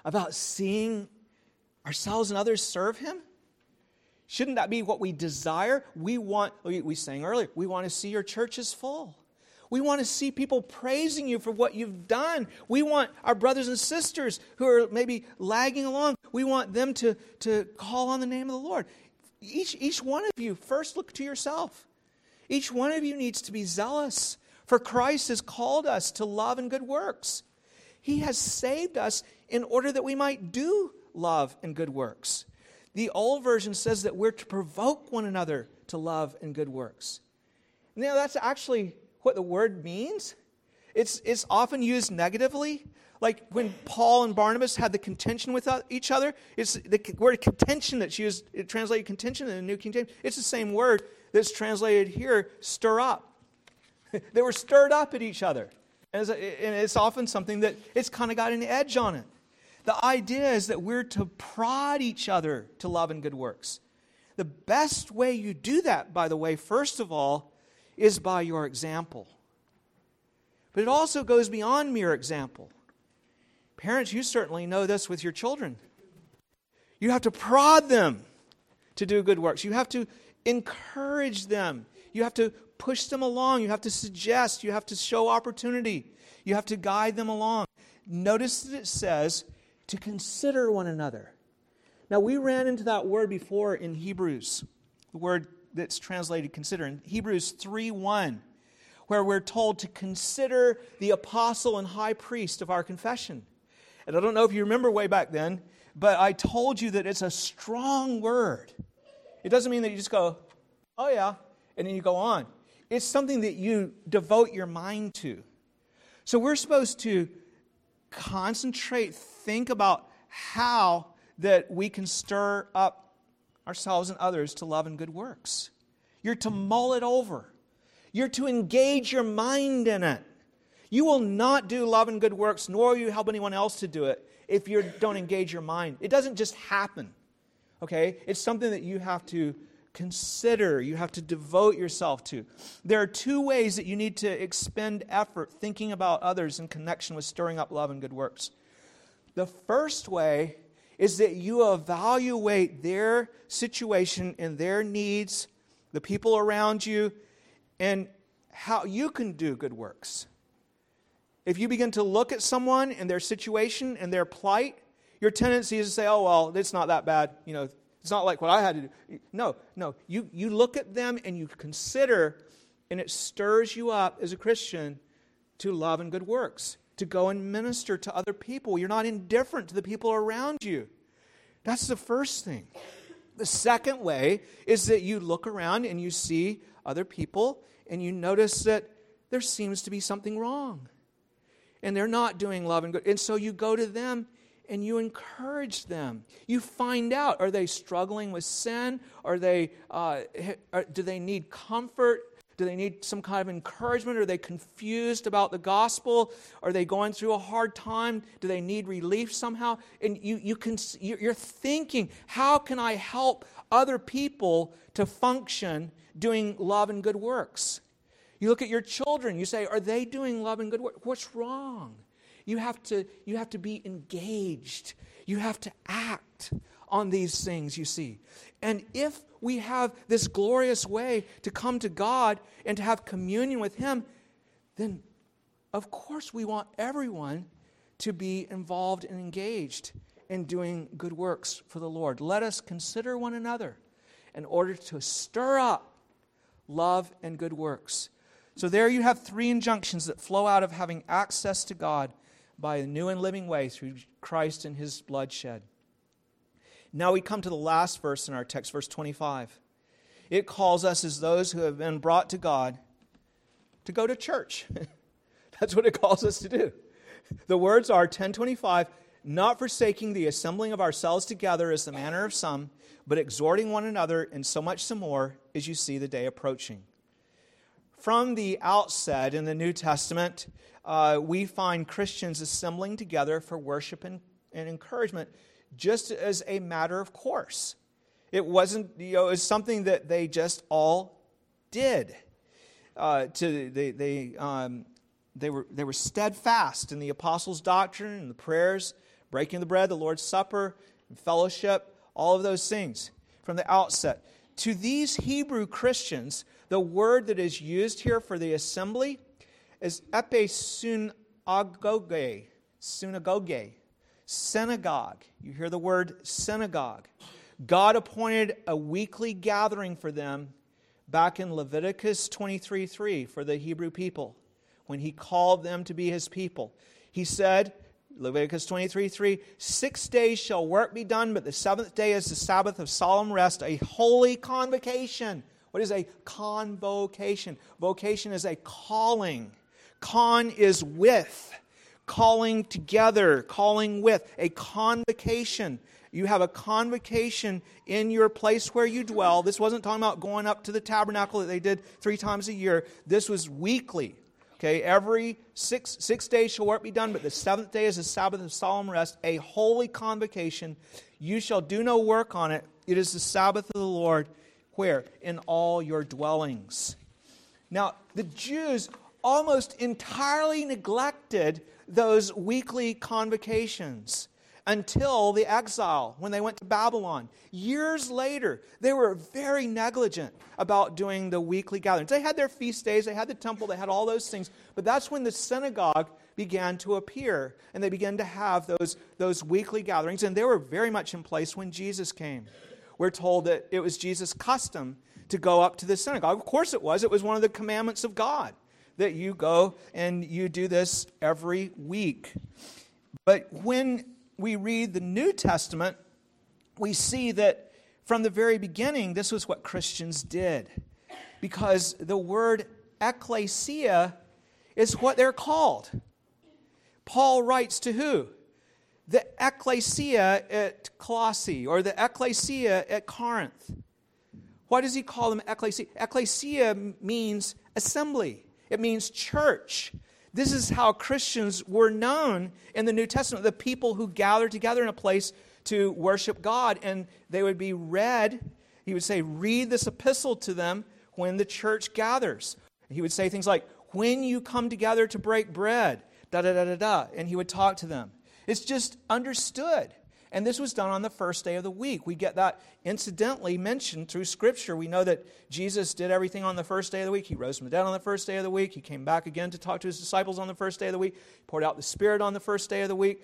about seeing ourselves and others serve Him? Shouldn't that be what we desire? We want, we sang earlier, we want to see your churches full. We want to see people praising you for what you've done. We want our brothers and sisters who are maybe lagging along, we want them to, to call on the name of the Lord. Each, each one of you, first look to yourself. Each one of you needs to be zealous, for Christ has called us to love and good works. He has saved us in order that we might do love and good works. The old version says that we're to provoke one another to love and good works. Now, that's actually what the word means. It's, it's often used negatively. Like when Paul and Barnabas had the contention with each other, it's the word contention that's used, it translated contention in the New King James. It's the same word that's translated here, stir up. They were stirred up at each other. And it's, and it's often something that it's kind of got an edge on it. The idea is that we're to prod each other to love and good works. The best way you do that, by the way, first of all, is by your example. But it also goes beyond mere example. Parents, you certainly know this with your children. You have to prod them to do good works. You have to encourage them. You have to push them along. You have to suggest. You have to show opportunity. You have to guide them along. Notice that it says, to consider one another. Now, we ran into that word before in Hebrews, the word that's translated consider, in Hebrews three one, where we're told to consider the apostle and high priest of our confession. And I don't know if you remember way back then, but I told you that it's a strong word. It doesn't mean that you just go, oh yeah, and then you go on. It's something that you devote your mind to. So we're supposed to concentrate, think about how that we can stir up ourselves and others to love and good works. You're to mull it over. You're to engage your mind in it. You will not do love and good works, nor will you help anyone else to do it if you don't engage your mind. It doesn't just happen, okay? It's something that you have to consider. You have to devote yourself to. There are two ways that you need to expend effort thinking about others in connection with stirring up love and good works. The first way is that you evaluate their situation and their needs, the people around you, and how you can do good works. If you begin to look at someone and their situation and their plight, your tendency is to say, oh, well, it's not that bad, you know, it's not like what I had to do. No, no. You, you look at them and you consider and it stirs you up as a Christian to love and good works, to go and minister to other people. You're not indifferent to the people around you. That's the first thing. The second way is that you look around and you see other people and you notice that there seems to be something wrong. And they're not doing love and good. And so you go to them and you encourage them. You find out, are they struggling with sin? Are they? Uh, are, do they need comfort? Do they need some kind of encouragement? Are they confused about the gospel? Are they going through a hard time? Do they need relief somehow? And you, you can, you're thinking, how can I help other people to function doing love and good works? You look at your children. You say, are they doing love and good works? What's wrong? You have to, you have to be engaged. You have to act on these things you see. And if we have this glorious way to come to God and to have communion with Him, then of course we want everyone to be involved and engaged in doing good works for the Lord. Let us consider one another in order to stir up love and good works. So there you have three injunctions that flow out of having access to God by a new and living way through Christ and His blood shed. Now we come to the last verse in our text, verse twenty-five. It calls us as those who have been brought to God to go to church. That's what it calls us to do. The words are ten twenty-five, not forsaking the assembling of ourselves together as the manner of some, but exhorting one another and so much the more as you see the day approaching. From the outset in the New Testament, uh, we find Christians assembling together for worship and, and encouragement, just as a matter of course. It wasn't, you know, it was something that they just all did. Uh, to they they um, they were they were steadfast in the apostles' doctrine and the prayers, breaking the bread, the Lord's Supper, and fellowship, all of those things from the outset. To these Hebrew Christians, the word that is used here for the assembly is episynagoge, synagoge. Synagogue. You hear the word synagogue. God appointed a weekly gathering for them back in Leviticus twenty-three three for the Hebrew people when He called them to be His people. He said, Leviticus twenty-three three, six days shall work be done, but the seventh day is the Sabbath of solemn rest, a holy convocation. What is a convocation? Vocation is a calling. Con is with. Calling together, calling with, a convocation. You have a convocation in your place where you dwell. This wasn't talking about going up to the tabernacle that they did three times a year. This was weekly. Okay, every six six days shall work be done, but the seventh day is the Sabbath of solemn rest, a holy convocation. You shall do no work on it. It is the Sabbath of the Lord. Where? In all your dwellings. Now, the Jews almost entirely neglected those weekly convocations until the exile, when they went to Babylon. Years later, they were very negligent about doing the weekly gatherings. They had their feast days, they had the temple, they had all those things, but that's when the synagogue began to appear, and they began to have those, those weekly gatherings, and they were very much in place when Jesus came. We're told that it was Jesus' custom to go up to the synagogue. Of course it was. It was one of the commandments of God, that you go and you do this every week. But when we read the New Testament, we see that from the very beginning, this was what Christians did. Because the word ecclesia is what they're called. Paul writes to who? The ecclesia at Colossae, or the ecclesia at Corinth. Why does he call them ecclesia? Ecclesia means assembly. It means church. This is how Christians were known in the New Testament, the people who gathered together in a place to worship God. And they would be read, he would say, read this epistle to them when the church gathers. And he would say things like, when you come together to break bread, da-da-da-da-da, and he would talk to them. It's just understood. And this was done on the first day of the week. We get that incidentally mentioned through Scripture. We know that Jesus did everything on the first day of the week. He rose from the dead on the first day of the week. He came back again to talk to His disciples on the first day of the week. He poured out the Spirit on the first day of the week.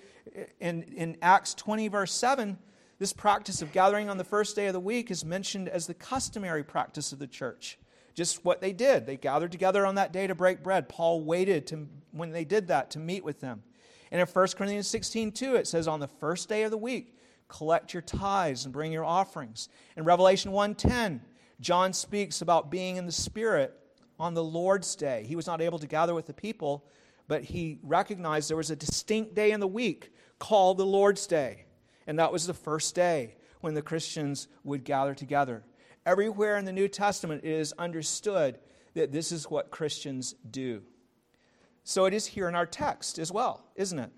In, in Acts twenty, verse seven, this practice of gathering on the first day of the week is mentioned as the customary practice of the church. just what they did. They gathered together on that day to break bread. Paul waited to, when they did that, to meet with them. And in First Corinthians sixteen two, it says, on the first day of the week, collect your tithes and bring your offerings. In Revelation one ten, John speaks about being in the Spirit on the Lord's Day. He was not able to gather with the people, but he recognized there was a distinct day in the week called the Lord's Day. And that was the first day when the Christians would gather together. Everywhere in the New Testament, it is understood that this is what Christians do. So it is here in our text as well, isn't it?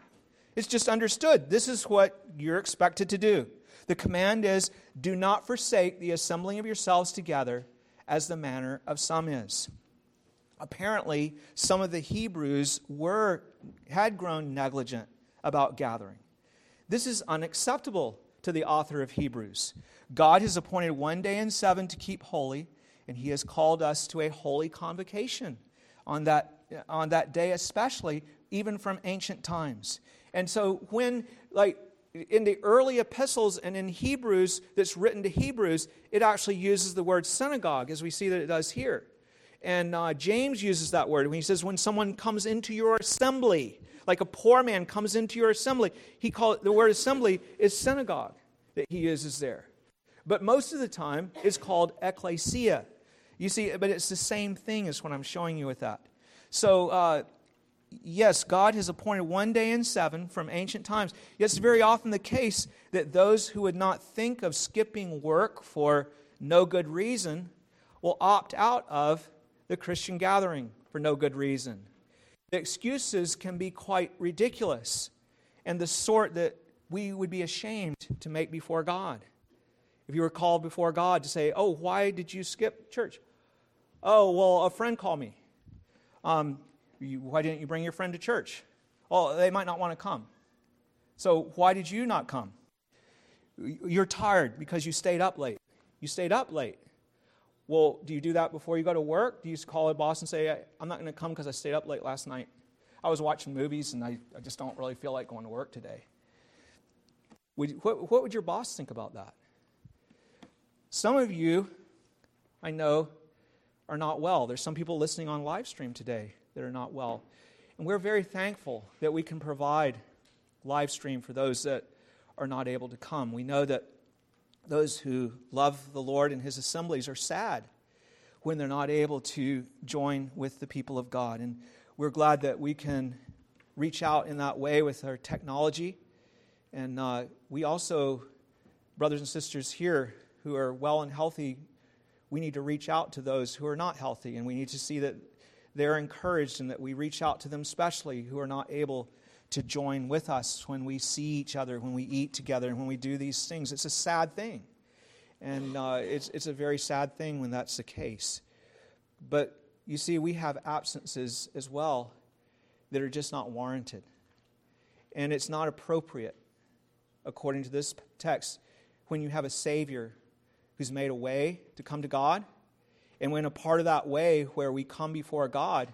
It's just understood. This is what you're expected to do. The command is, do not forsake the assembling of yourselves together as the manner of some is. Apparently, some of the Hebrews were had grown negligent about gathering. This is unacceptable to the author of Hebrews. God has appointed one day in seven to keep holy, and he has called us to a holy convocation on that on that day especially, even from ancient times. And so when, like, in the early epistles and in Hebrews that's written to Hebrews, it actually uses the word synagogue, as we see that it does here. And uh, James uses that word when he says, when someone comes into your assembly, like a poor man comes into your assembly, he called the word assembly is synagogue that he uses there. But most of the time, it's called ecclesia. You see, but it's the same thing as what I'm showing you with that. So, uh, yes, God has appointed one day in seven from ancient times. Yet it's very often the case that those who would not think of skipping work for no good reason will opt out of the Christian gathering for no good reason. The excuses can be quite ridiculous and the sort that we would be ashamed to make before God. If you were called before God to say, oh, why did you skip church? Oh, well, a friend called me. Um, you, why didn't you bring your friend to church? Oh, they might not want to come. So why did you not come? You're tired because you stayed up late. You stayed up late. Well, do you do that before you go to work? Do you just call a boss and say, I'm not going to come because I stayed up late last night. I was watching movies and I, I just don't really feel like going to work today. Would, what, what would your boss think about that? Some of you, I know, are not well. There's some people listening on live stream today that are not well. And we're very thankful that we can provide live stream for those that are not able to come. We know that those who love the Lord and his assemblies are sad when they're not able to join with the people of God. And we're glad that we can reach out in that way with our technology. And uh, we also, brothers and sisters here who are well and healthy, we need to reach out to those who are not healthy. And we need to see that they're encouraged and that we reach out to them especially who are not able to join with us when we see each other, when we eat together, and when we do these things. It's a sad thing. And uh, it's it's a very sad thing when that's the case. But you see, we have absences as well that are just not warranted. And it's not appropriate, according to this text, when you have a Savior who's made a way to come to God, and when a part of that way where we come before God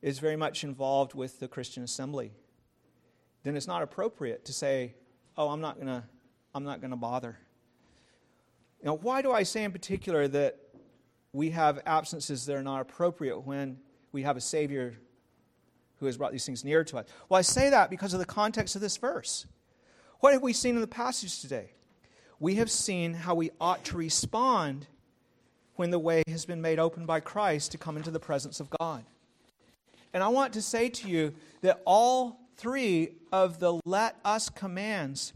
is very much involved with the Christian assembly, then it's not appropriate to say, oh, I'm not gonna, I'm not gonna bother. Now, why do I say in particular that we have absences that are not appropriate when we have a Savior who has brought these things near to us? Well, I say that because of the context of this verse. What have we seen in the passage today? We have seen how we ought to respond when the way has been made open by Christ to come into the presence of God. And I want to say to you that all three of the let us commands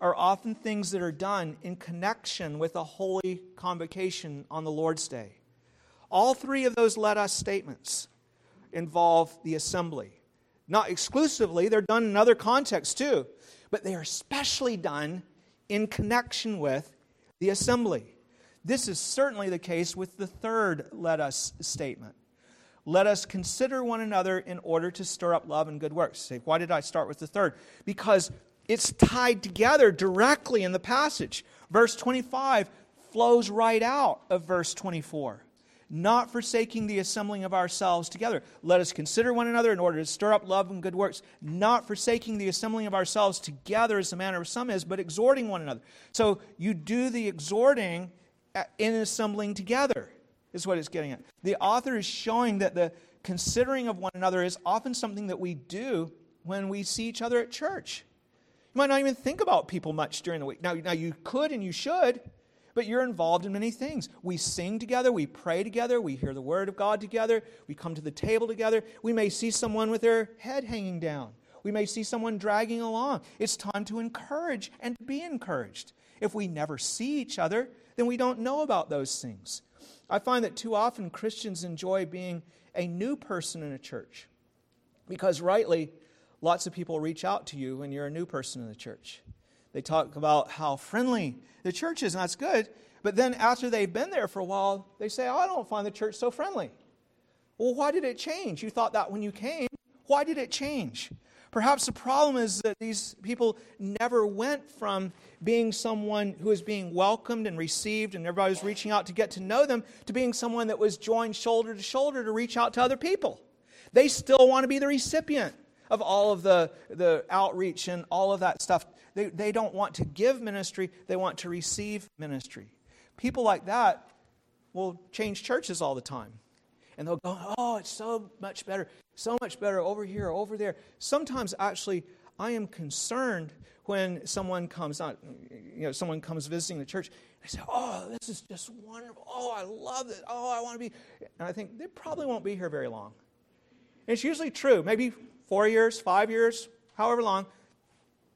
are often things that are done in connection with a holy convocation on the Lord's Day. All three of those let us statements involve the assembly. Not exclusively, they're done in other contexts too, but they are especially done in connection with the assembly. This is certainly the case with the third let us statement. Let us consider one another in order to stir up love and good works. Say, why did I start with the third? Because it's tied together directly in the passage. Verse twenty-five flows right out of verse twenty-four. Not forsaking the assembling of ourselves together. Let us consider one another in order to stir up love and good works. Not forsaking the assembling of ourselves together as the manner of some is, but exhorting one another. So you do the exhorting in assembling together. is what it's getting at. The author is showing that the considering of one another is often something that we do when we see each other at church. You might not even think about people much during the week. Now, now you could and you should, but you're involved in many things. We sing together, we pray together, we hear the word of God together, we come to the table together. We may see someone with their head hanging down. We may see someone dragging along. It's time to encourage and to be encouraged. If we never see each other, then we don't know about those things. I find that too often Christians enjoy being a new person in a church, because rightly, lots of people reach out to you when you're a new person in the church. They talk about how friendly the church is, and that's good. But then after they've been there for a while, they say, oh, I don't find the church so friendly. Well, why did it change? You thought that when you came. Why did it change? Perhaps the problem is that these people never went from being someone who was being welcomed and received and everybody was reaching out to get to know them to being someone that was joined shoulder to shoulder to reach out to other people. They still want to be the recipient of all of the, the outreach and all of that stuff. They, they don't want to give ministry. They want to receive ministry. People like that will change churches all the time. And they'll go, oh, it's so much better, so much better over here, over there. Sometimes, actually, I am concerned when someone comes out, you know, someone comes visiting the church. They say, oh, this is just wonderful. Oh, I love it. Oh, I want to be. And I think they probably won't be here very long. And it's usually true. Maybe four years, five years, however long,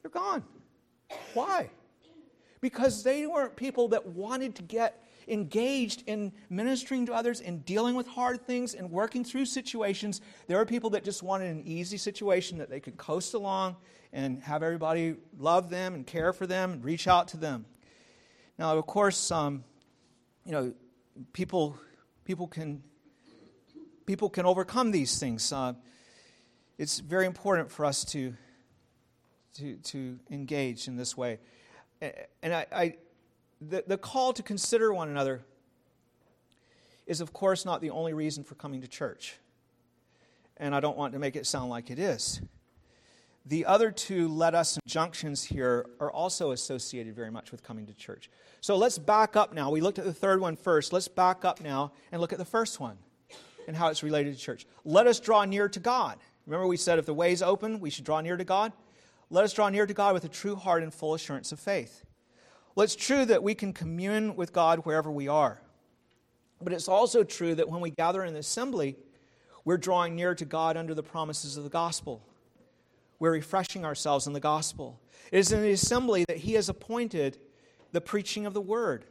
they're gone. Why? Because they weren't people that wanted to get engaged in ministering to others and dealing with hard things and working through situations. There were people that just wanted an easy situation that they could coast along and have everybody love them and care for them and reach out to them. Now, of course, um, you know, people people can people can overcome these things. Uh, It's very important for us to to, to engage in this way. And I, I the, the call to consider one another is, of course, not the only reason for coming to church. And I don't want to make it sound like it is. The other two let us injunctions here are also associated very much with coming to church. So let's back up now. We looked at the third one first. Let's back up now and look at the first one and how it's related to church. Let us draw near to God. Remember we said if the way's open, we should draw near to God? Let us draw near to God with a true heart and full assurance of faith. Well, it's true that we can commune with God wherever we are. But it's also true that when we gather in the assembly, we're drawing near to God under the promises of the gospel. We're refreshing ourselves in the gospel. It is in the assembly that He has appointed the preaching of the word,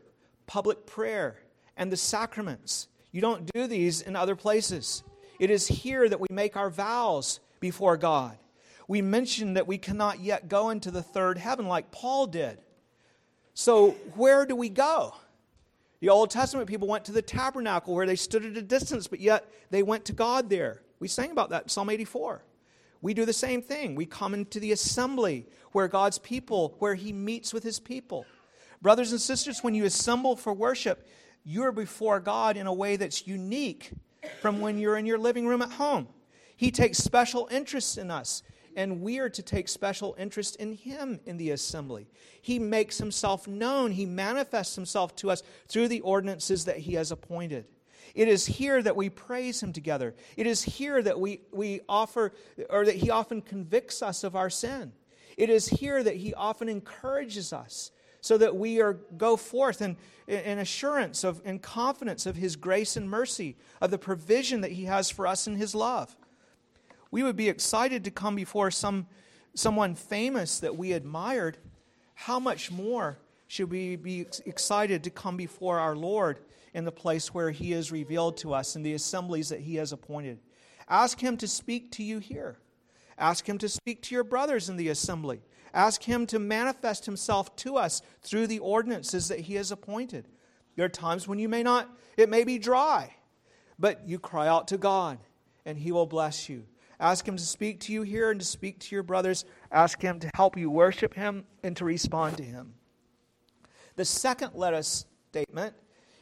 public prayer, and the sacraments. You don't do these in other places. It is here that we make our vows before God. We mentioned that we cannot yet go into the third heaven like Paul did. So where do we go? The Old Testament people went to the tabernacle where they stood at a distance, but yet they went to God there. We sang about that in Psalm eighty-four. We do the same thing. We come into the assembly where God's people, where He meets with His people. Brothers and sisters, when you assemble for worship, you're before God in a way that's unique from when you're in your living room at home. He takes special interest in us, and we are to take special interest in Him in the assembly. He makes Himself known. He manifests Himself to us through the ordinances that He has appointed. It is here that we praise Him together. It is here that we, we offer, or that He often convicts us of our sin. It is here that He often encourages us so that we are go forth in, in assurance of and confidence of His grace and mercy, of the provision that He has for us in His love. We would be excited to come before some someone famous that we admired. How much more should we be excited to come before our Lord in the place where He is revealed to us, in the assemblies that He has appointed? Ask Him to speak to you here. Ask Him to speak to your brothers in the assembly. Ask Him to manifest Himself to us through the ordinances that He has appointed. There are times when you may not, it may be dry, but you cry out to God and He will bless you. Ask Him to speak to you here and to speak to your brothers. Ask Him to help you worship Him and to respond to Him. The second let us statement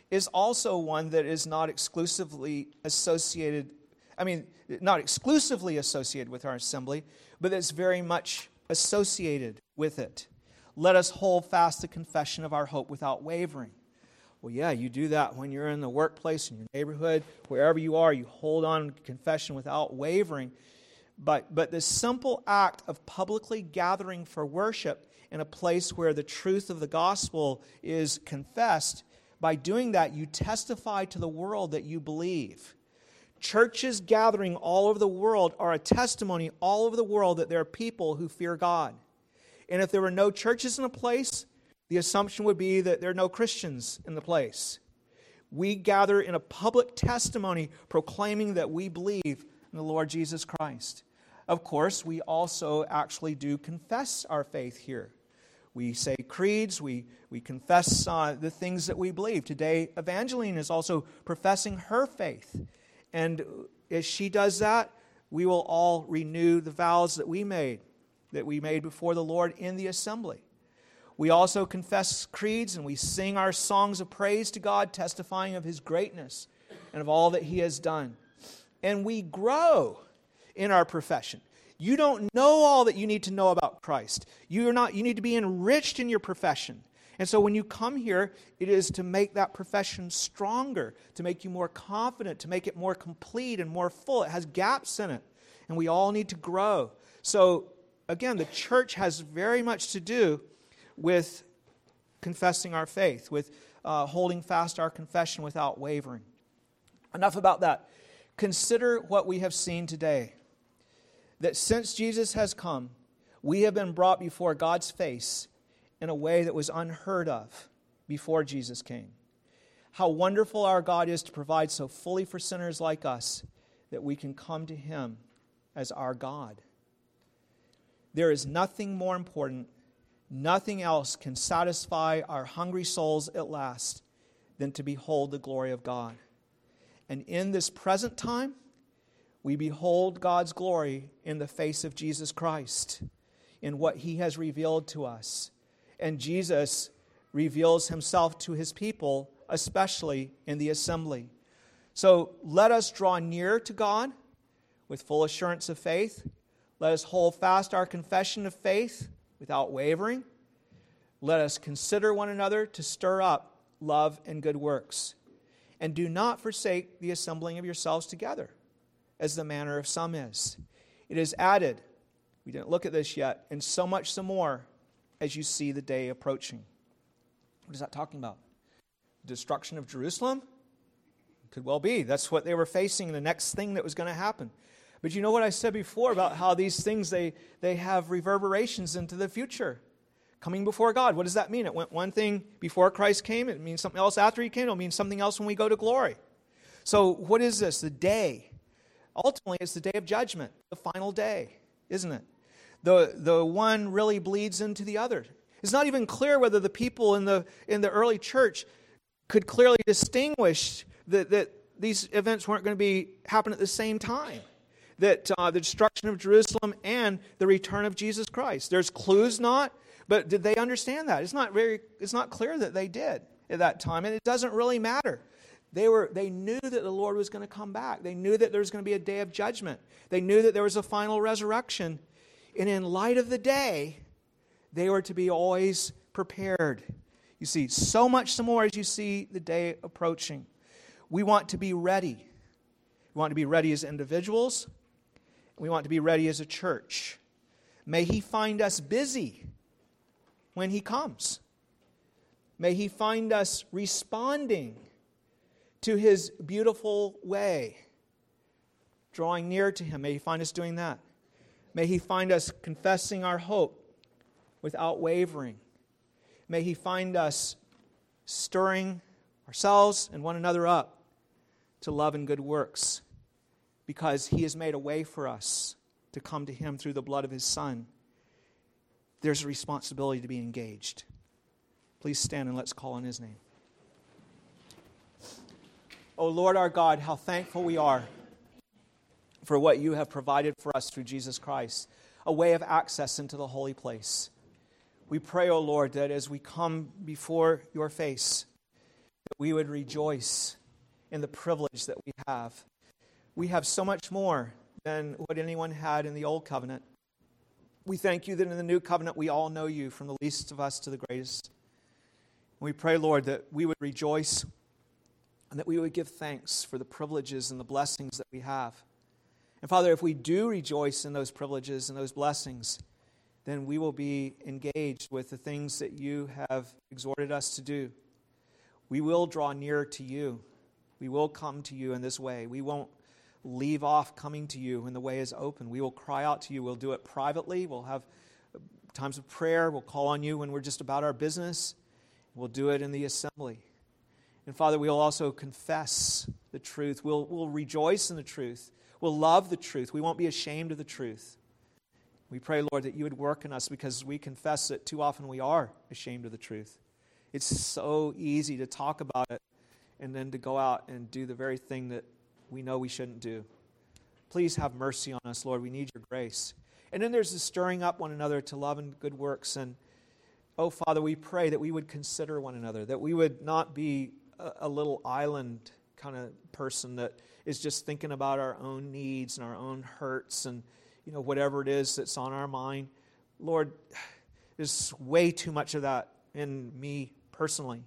is also one that is not exclusively associated, I mean, not exclusively associated with our assembly, but it's very much associated with it. Let us hold fast the confession of our hope without wavering. Well, yeah, you do that when you're in the workplace, in your neighborhood, wherever you are. You hold on to confession without wavering. But, but this simple act of publicly gathering for worship in a place where the truth of the gospel is confessed, by doing that, you testify to the world that you believe. Churches gathering all over the world are a testimony all over the world that there are people who fear God. And if there were no churches in a place, the assumption would be that there are no Christians in the place. We gather in a public testimony proclaiming that we believe in the Lord Jesus Christ. Of course, we also actually do confess our faith here. We say creeds, we, we confess uh, the things that we believe. Today, Evangeline is also professing her faith. And as she does that, we will all renew the vows that we made, that we made before the Lord in the assembly. We also confess creeds and we sing our songs of praise to God, testifying of His greatness and of all that He has done. And we grow in our profession. You don't know all that you need to know about Christ. You are not. You need to be enriched in your profession. And so when you come here, it is to make that profession stronger, to make you more confident, to make it more complete and more full. It has gaps in it, and we all need to grow. So again, the church has very much to do with confessing our faith, with uh, holding fast our confession without wavering. Enough about that. Consider what we have seen today. That since Jesus has come, we have been brought before God's face in a way that was unheard of before Jesus came. How wonderful our God is to provide so fully for sinners like us that we can come to Him as our God. There is nothing more important, nothing else can satisfy our hungry souls at last than to behold the glory of God. And in this present time, we behold God's glory in the face of Jesus Christ, in what He has revealed to us. And Jesus reveals Himself to His people, especially in the assembly. So let us draw near to God with full assurance of faith. Let us hold fast our confession of faith without wavering. Let us consider one another to stir up love and good works. And do not forsake the assembling of yourselves together, as the manner of some is. It is added, we didn't look at this yet, and so much some more as you see the day approaching. What is that talking about? Destruction of Jerusalem? Could well be. That's what they were facing, the next thing that was going to happen. But you know what I said before about how these things, they, they have reverberations into the future. Coming before God, what does that mean? It went one thing before Christ came, it means something else after He came, it'll mean something else when we go to glory. So what is this? The day. Ultimately, it's the day of judgment, the final day, isn't it? The the one really bleeds into the other. It's not even clear whether the people in the in the early church could clearly distinguish that, that these events weren't going to be happen at the same time, that uh, the destruction of Jerusalem and the return of Jesus Christ. There's clues not, but did they understand that? It's not very. It's not clear that they did at that time, and it doesn't really matter. They were. They knew that the Lord was going to come back. They knew that there was going to be a day of judgment. They knew that there was a final resurrection. And in light of the day, they were to be always prepared. You see, so much the more as you see the day approaching. We want to be ready. We want to be ready as individuals. We want to be ready as a church. May He find us busy when He comes. May He find us responding to His beautiful way, drawing near to Him. May He find us doing that. May He find us confessing our hope without wavering. May He find us stirring ourselves and one another up to love and good works, because He has made a way for us to come to Him through the blood of His Son. There's a responsibility to be engaged. Please stand and let's call on His name. O Lord our God, how thankful we are for what You have provided for us through Jesus Christ, a way of access into the holy place. We pray, O Lord, that as we come before Your face, that we would rejoice in the privilege that we have. We have so much more than what anyone had in the Old Covenant. We thank You that in the New Covenant we all know You, from the least of us to the greatest. And we pray, Lord, that we would rejoice and that we would give thanks for the privileges and the blessings that we have. And Father, if we do rejoice in those privileges and those blessings, then we will be engaged with the things that you have exhorted us to do. We will draw near to you. We will come to you in this way. We won't leave off coming to you when the way is open. We will cry out to you. We'll do it privately. We'll have times of prayer. We'll call on you when we're just about our business. We'll do it in the assembly. And Father, we'll also confess the truth. We'll, we'll rejoice in the truth. We'll love the truth. We won't be ashamed of the truth. We pray, Lord, that you would work in us, because we confess that too often we are ashamed of the truth. It's so easy to talk about it and then to go out and do the very thing that we know we shouldn't do. Please have mercy on us, Lord. We need your grace. And then there's the stirring up one another to love and good works. And, oh, Father, we pray that we would consider one another, that we would not be a, a little island kind of person that is just thinking about our own needs and our own hurts and, you know, whatever it is that's on our mind. Lord, there's way too much of that in me personally.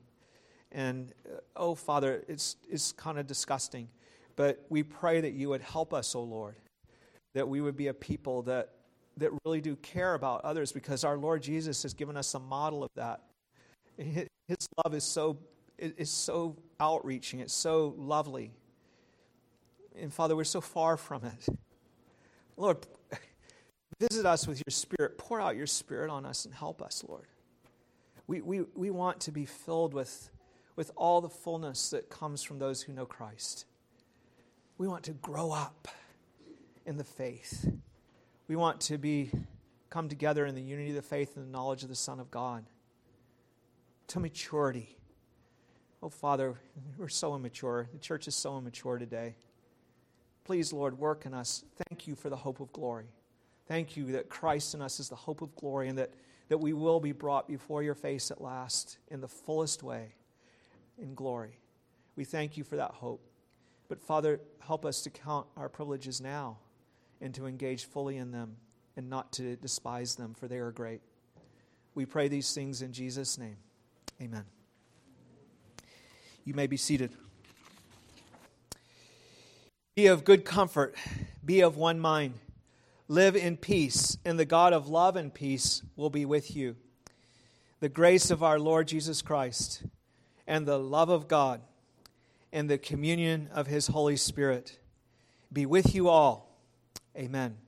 And, uh, oh, Father, it's, it's kind of disgusting. But we pray that you would help us, oh, Lord, that we would be a people that that really do care about others, because our Lord Jesus has given us a model of that. His love is so is so outreaching. It's so lovely. And Father, we're so far from it. Lord, visit us with your Spirit. Pour out your Spirit on us and help us, Lord. We we, we want to be filled with, with all the fullness that comes from those who know Christ. We want to grow up in the faith. We want to be come together in the unity of the faith and the knowledge of the Son of God, to maturity. Oh, Father, we're so immature. The church is so immature today. Please, Lord, work in us. Thank you for the hope of glory. Thank you that Christ in us is the hope of glory, and that, that we will be brought before your face at last in the fullest way, in glory. We thank you for that hope. But, Father, help us to count our privileges now, and to engage fully in them, and not to despise them, for they are great. We pray these things in Jesus' name. Amen. You may be seated. Be of good comfort. Be of one mind. Live in peace, and the God of love and peace will be with you. The grace of our Lord Jesus Christ, and the love of God, and the communion of his Holy Spirit be with you all. Amen.